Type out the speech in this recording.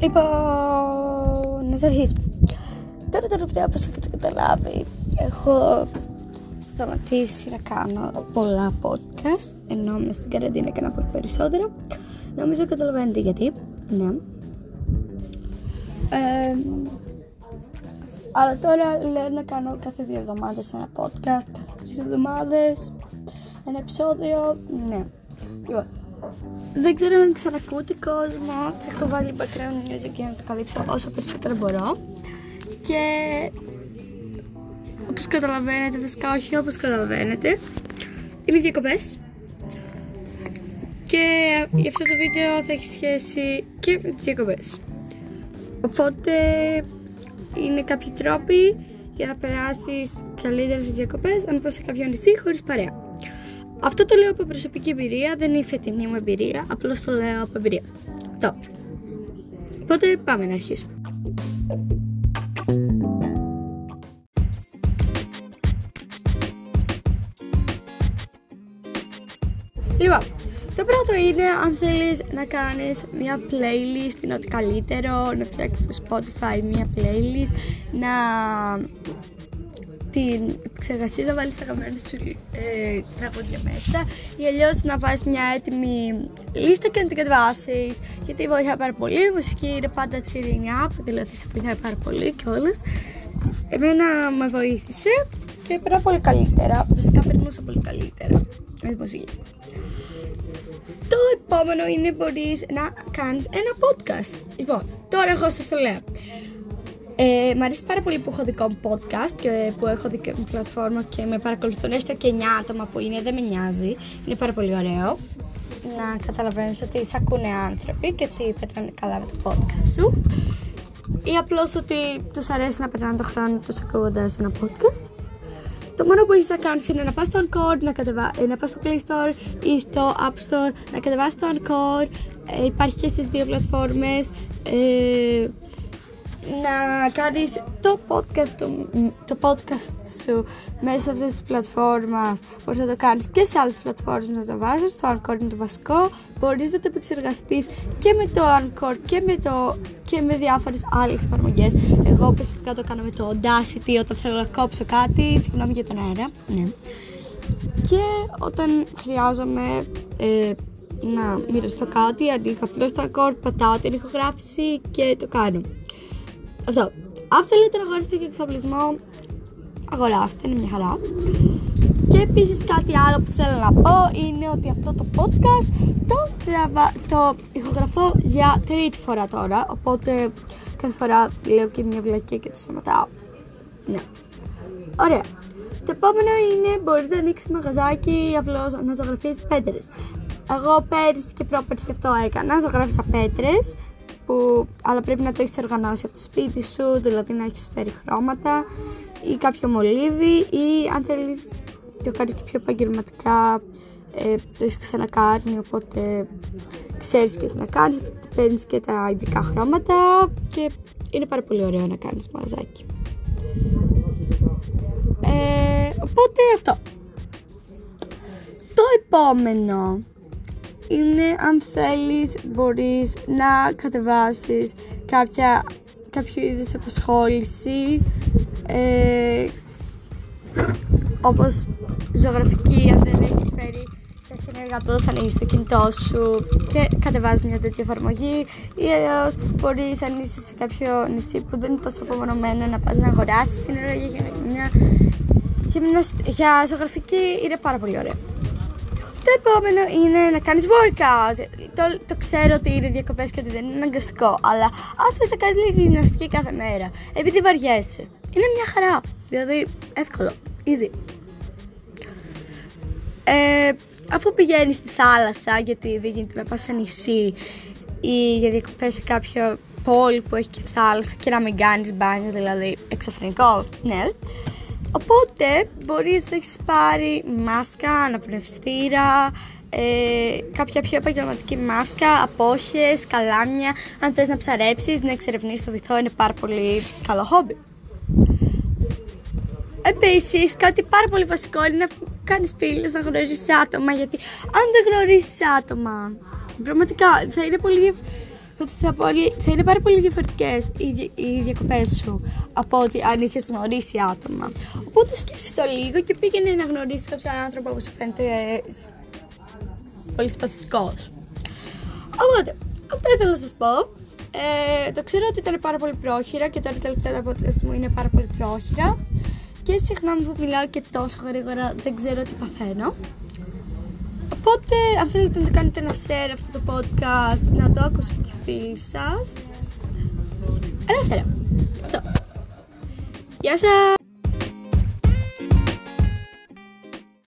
Λοιπόν, να αρχίσουμε. Τώρα τελευταία, όπως έχετε καταλάβει, έχω σταματήσει να κάνω πολλά podcast, ενώ μες στην καραντίνα έκανα πολύ περισσότερο. Νομίζω καταλαβαίνετε γιατί. Ναι. Αλλά τώρα λέω να κάνω κάθε 2 εβδομάδες ένα podcast, κάθε 3 εβδομάδες ένα επεισόδιο. Ναι. Λοιπόν, δεν ξέρω αν ξανακούτε κόσμο. Έχω βάλει background music για να το καλύψω όσο περισσότερο μπορώ. Και όπως καταλαβαίνετε, βασικά όχι όπως καταλαβαίνετε, είναι διακοπές. Και γι' αυτό το βίντεο θα έχει σχέση και με τις διακοπές. Οπότε είναι κάποιοι τρόποι για να περάσεις καλύτερα στις διακοπές αν πας σε κάποιο νησί χωρίς παρέα. Αυτό το λέω από προσωπική εμπειρία, δεν είναι η φετινή μου εμπειρία, απλώς το λέω από εμπειρία. Αυτό. Οπότε πάμε να αρχίσουμε. Λοιπόν, το πρώτο είναι αν θέλεις να κάνεις μια playlist, είναι ότι καλύτερο να φτιάξεις στο Spotify μια playlist, να την επεξεργασία, να βάλεις τα γαμμένα σου τραγούδια μέσα, ή αλλιώς να βάλεις μια έτοιμη λίστα και να την κατεβάσεις, γιατί βοηθάει πάρα πολύ. Η μουσική είναι πάντα cheering up, δηλαδή σε βοηθάει πάρα πολύ κιόλας. Εμένα με βοήθησε και περνάω πολύ καλύτερα, φυσικά περνούσα πολύ καλύτερα. Το επόμενο είναι μπορείς να κάνεις ένα podcast. Λοιπόν, τώρα εγώ σας το λέω. Μ' αρέσει πάρα πολύ που έχω δικό μου podcast και που έχω δική μου πλατφόρμα και με παρακολουθούν έστω και 9 άτομα που είναι, δεν με νοιάζει. Είναι πάρα πολύ ωραίο να καταλαβαίνεις ότι σε ακούνε άνθρωποι και ότι περνάνε καλά με το podcast σου, ή απλώς ότι τους αρέσει να περνάνε το χρόνο τους ακούγοντας ένα podcast. Το μόνο που έχεις να κάνεις είναι να πας στο Encore, να πας στο Play Store ή στο App Store, να κατεβάσεις το Encore, υπάρχει και στις 2 πλατφόρμες, να κάνεις το podcast σου μέσα σε αυτές τις πλατφόρμες. Μπορείς να το κάνεις και σε άλλες πλατφόρμες, να το βάζεις, το Encore είναι το βασικό, μπορείς να το επεξεργαστείς και με το Encore και με διάφορες άλλες εφαρμογές. Εγώ προσωπικά το κάνω με το Audacity όταν θέλω να κόψω κάτι, συγγνώμη για τον αέρα, ναι. Και όταν χρειάζομαι να μοιραστώ κάτι, ανοίγω απλώς το Encore, πατάω την ηχογράφηση και το κάνω. Αυτό. Αν θέλετε να αγοράσετε και εξοπλισμό, αγοράστε, είναι μια χαρά. Και επίσης κάτι άλλο που θέλω να πω είναι ότι αυτό το podcast το ηχογραφώ για 3η φορά τώρα, οπότε κάθε φορά λέω και μια βλακή και το σταματάω. Ναι. Ωραία. Το επόμενο είναι μπορείς να ανοίξεις μαγαζάκι, απλώς να ζωγραφίσεις πέτρες. Εγώ πέρυσι και πρόπερσι αυτό έκανα, ζωγράφισα πέτρες. Αλλά πρέπει να το έχεις οργανώσει από το σπίτι σου, δηλαδή να έχεις φέρει χρώματα ή κάποιο μολύβι, ή αν θέλεις το κάνεις και πιο επαγγελματικά, το έχεις ξανακάνει, οπότε ξέρεις και τι να κάνεις, παίρνεις και τα ειδικά χρώματα και είναι πάρα πολύ ωραίο να κάνεις μαγαζάκι. Οπότε αυτό. Το επόμενο είναι αν θέλεις μπορείς να κατεβάσεις κάποιο είδους απασχόληση, όπως ζωγραφική, αν δεν έχεις φέρει τα συνεργά, απλώς ανοίγεις το κινητό σου και κατεβάζεις μια τέτοια εφαρμογή, ή αλλιώς μπορείς αν είσαι σε κάποιο νησί που δεν είναι τόσο απομονωμένο να πας να αγοράσεις συνεργά για ζωγραφική, είναι πάρα πολύ ωραία. Το επόμενο είναι να κάνεις workout. Το ξέρω ότι είναι διακοπές και ότι δεν είναι αναγκαστικό, αλλά αν θες να κάνεις λίγη γυμναστική κάθε μέρα, επειδή βαριέσαι, είναι μια χαρά. Δηλαδή, εύκολο. Easy. Αφού πηγαίνεις στη θάλασσα, γιατί δεν γίνεται να πας σε νησί ή για διακοπές σε κάποιο πόλη που έχει και θάλασσα και να μην κάνεις μπάνιο, δηλαδή εξωφρενικό, ναι. Οπότε μπορείς να έχεις πάρει μάσκα, αναπνευστήρα, κάποια πιο επαγγελματική μάσκα, απόχες, καλάμια. Αν θες να ψαρέψεις, να εξερευνήσεις το βυθό, είναι πάρα πολύ καλό χόμπι. Επίσης, κάτι πάρα πολύ βασικό είναι να κάνεις φίλους, να γνωρίσεις άτομα, γιατί αν δεν γνωρίσεις άτομα, πραγματικά θα είναι πολύ τότε θα είναι πάρα πολύ διαφορετικές οι διακοπές σου από ότι αν είχες γνωρίσει άτομα. Οπότε σκέψου το λίγο και πήγαινε να γνωρίσεις κάποιον άνθρωπο που σου φαίνεται πολύ συμπαθητικός. Οπότε, αυτό ήθελα να σας πω. Το ξέρω ότι ήταν πάρα πολύ πρόχειρα και τώρα τελευταία τα podcast μου είναι πάρα πολύ πρόχειρα. Και συγχνώμη που μιλάω και τόσο γρήγορα, δεν ξέρω τι παθαίνω. Οπότε, αν θέλετε να το κάνετε ένα share αυτό το podcast, να το ακούσω και φίλοι σας. Ελεύθερα. Αυτό. Γεια σας!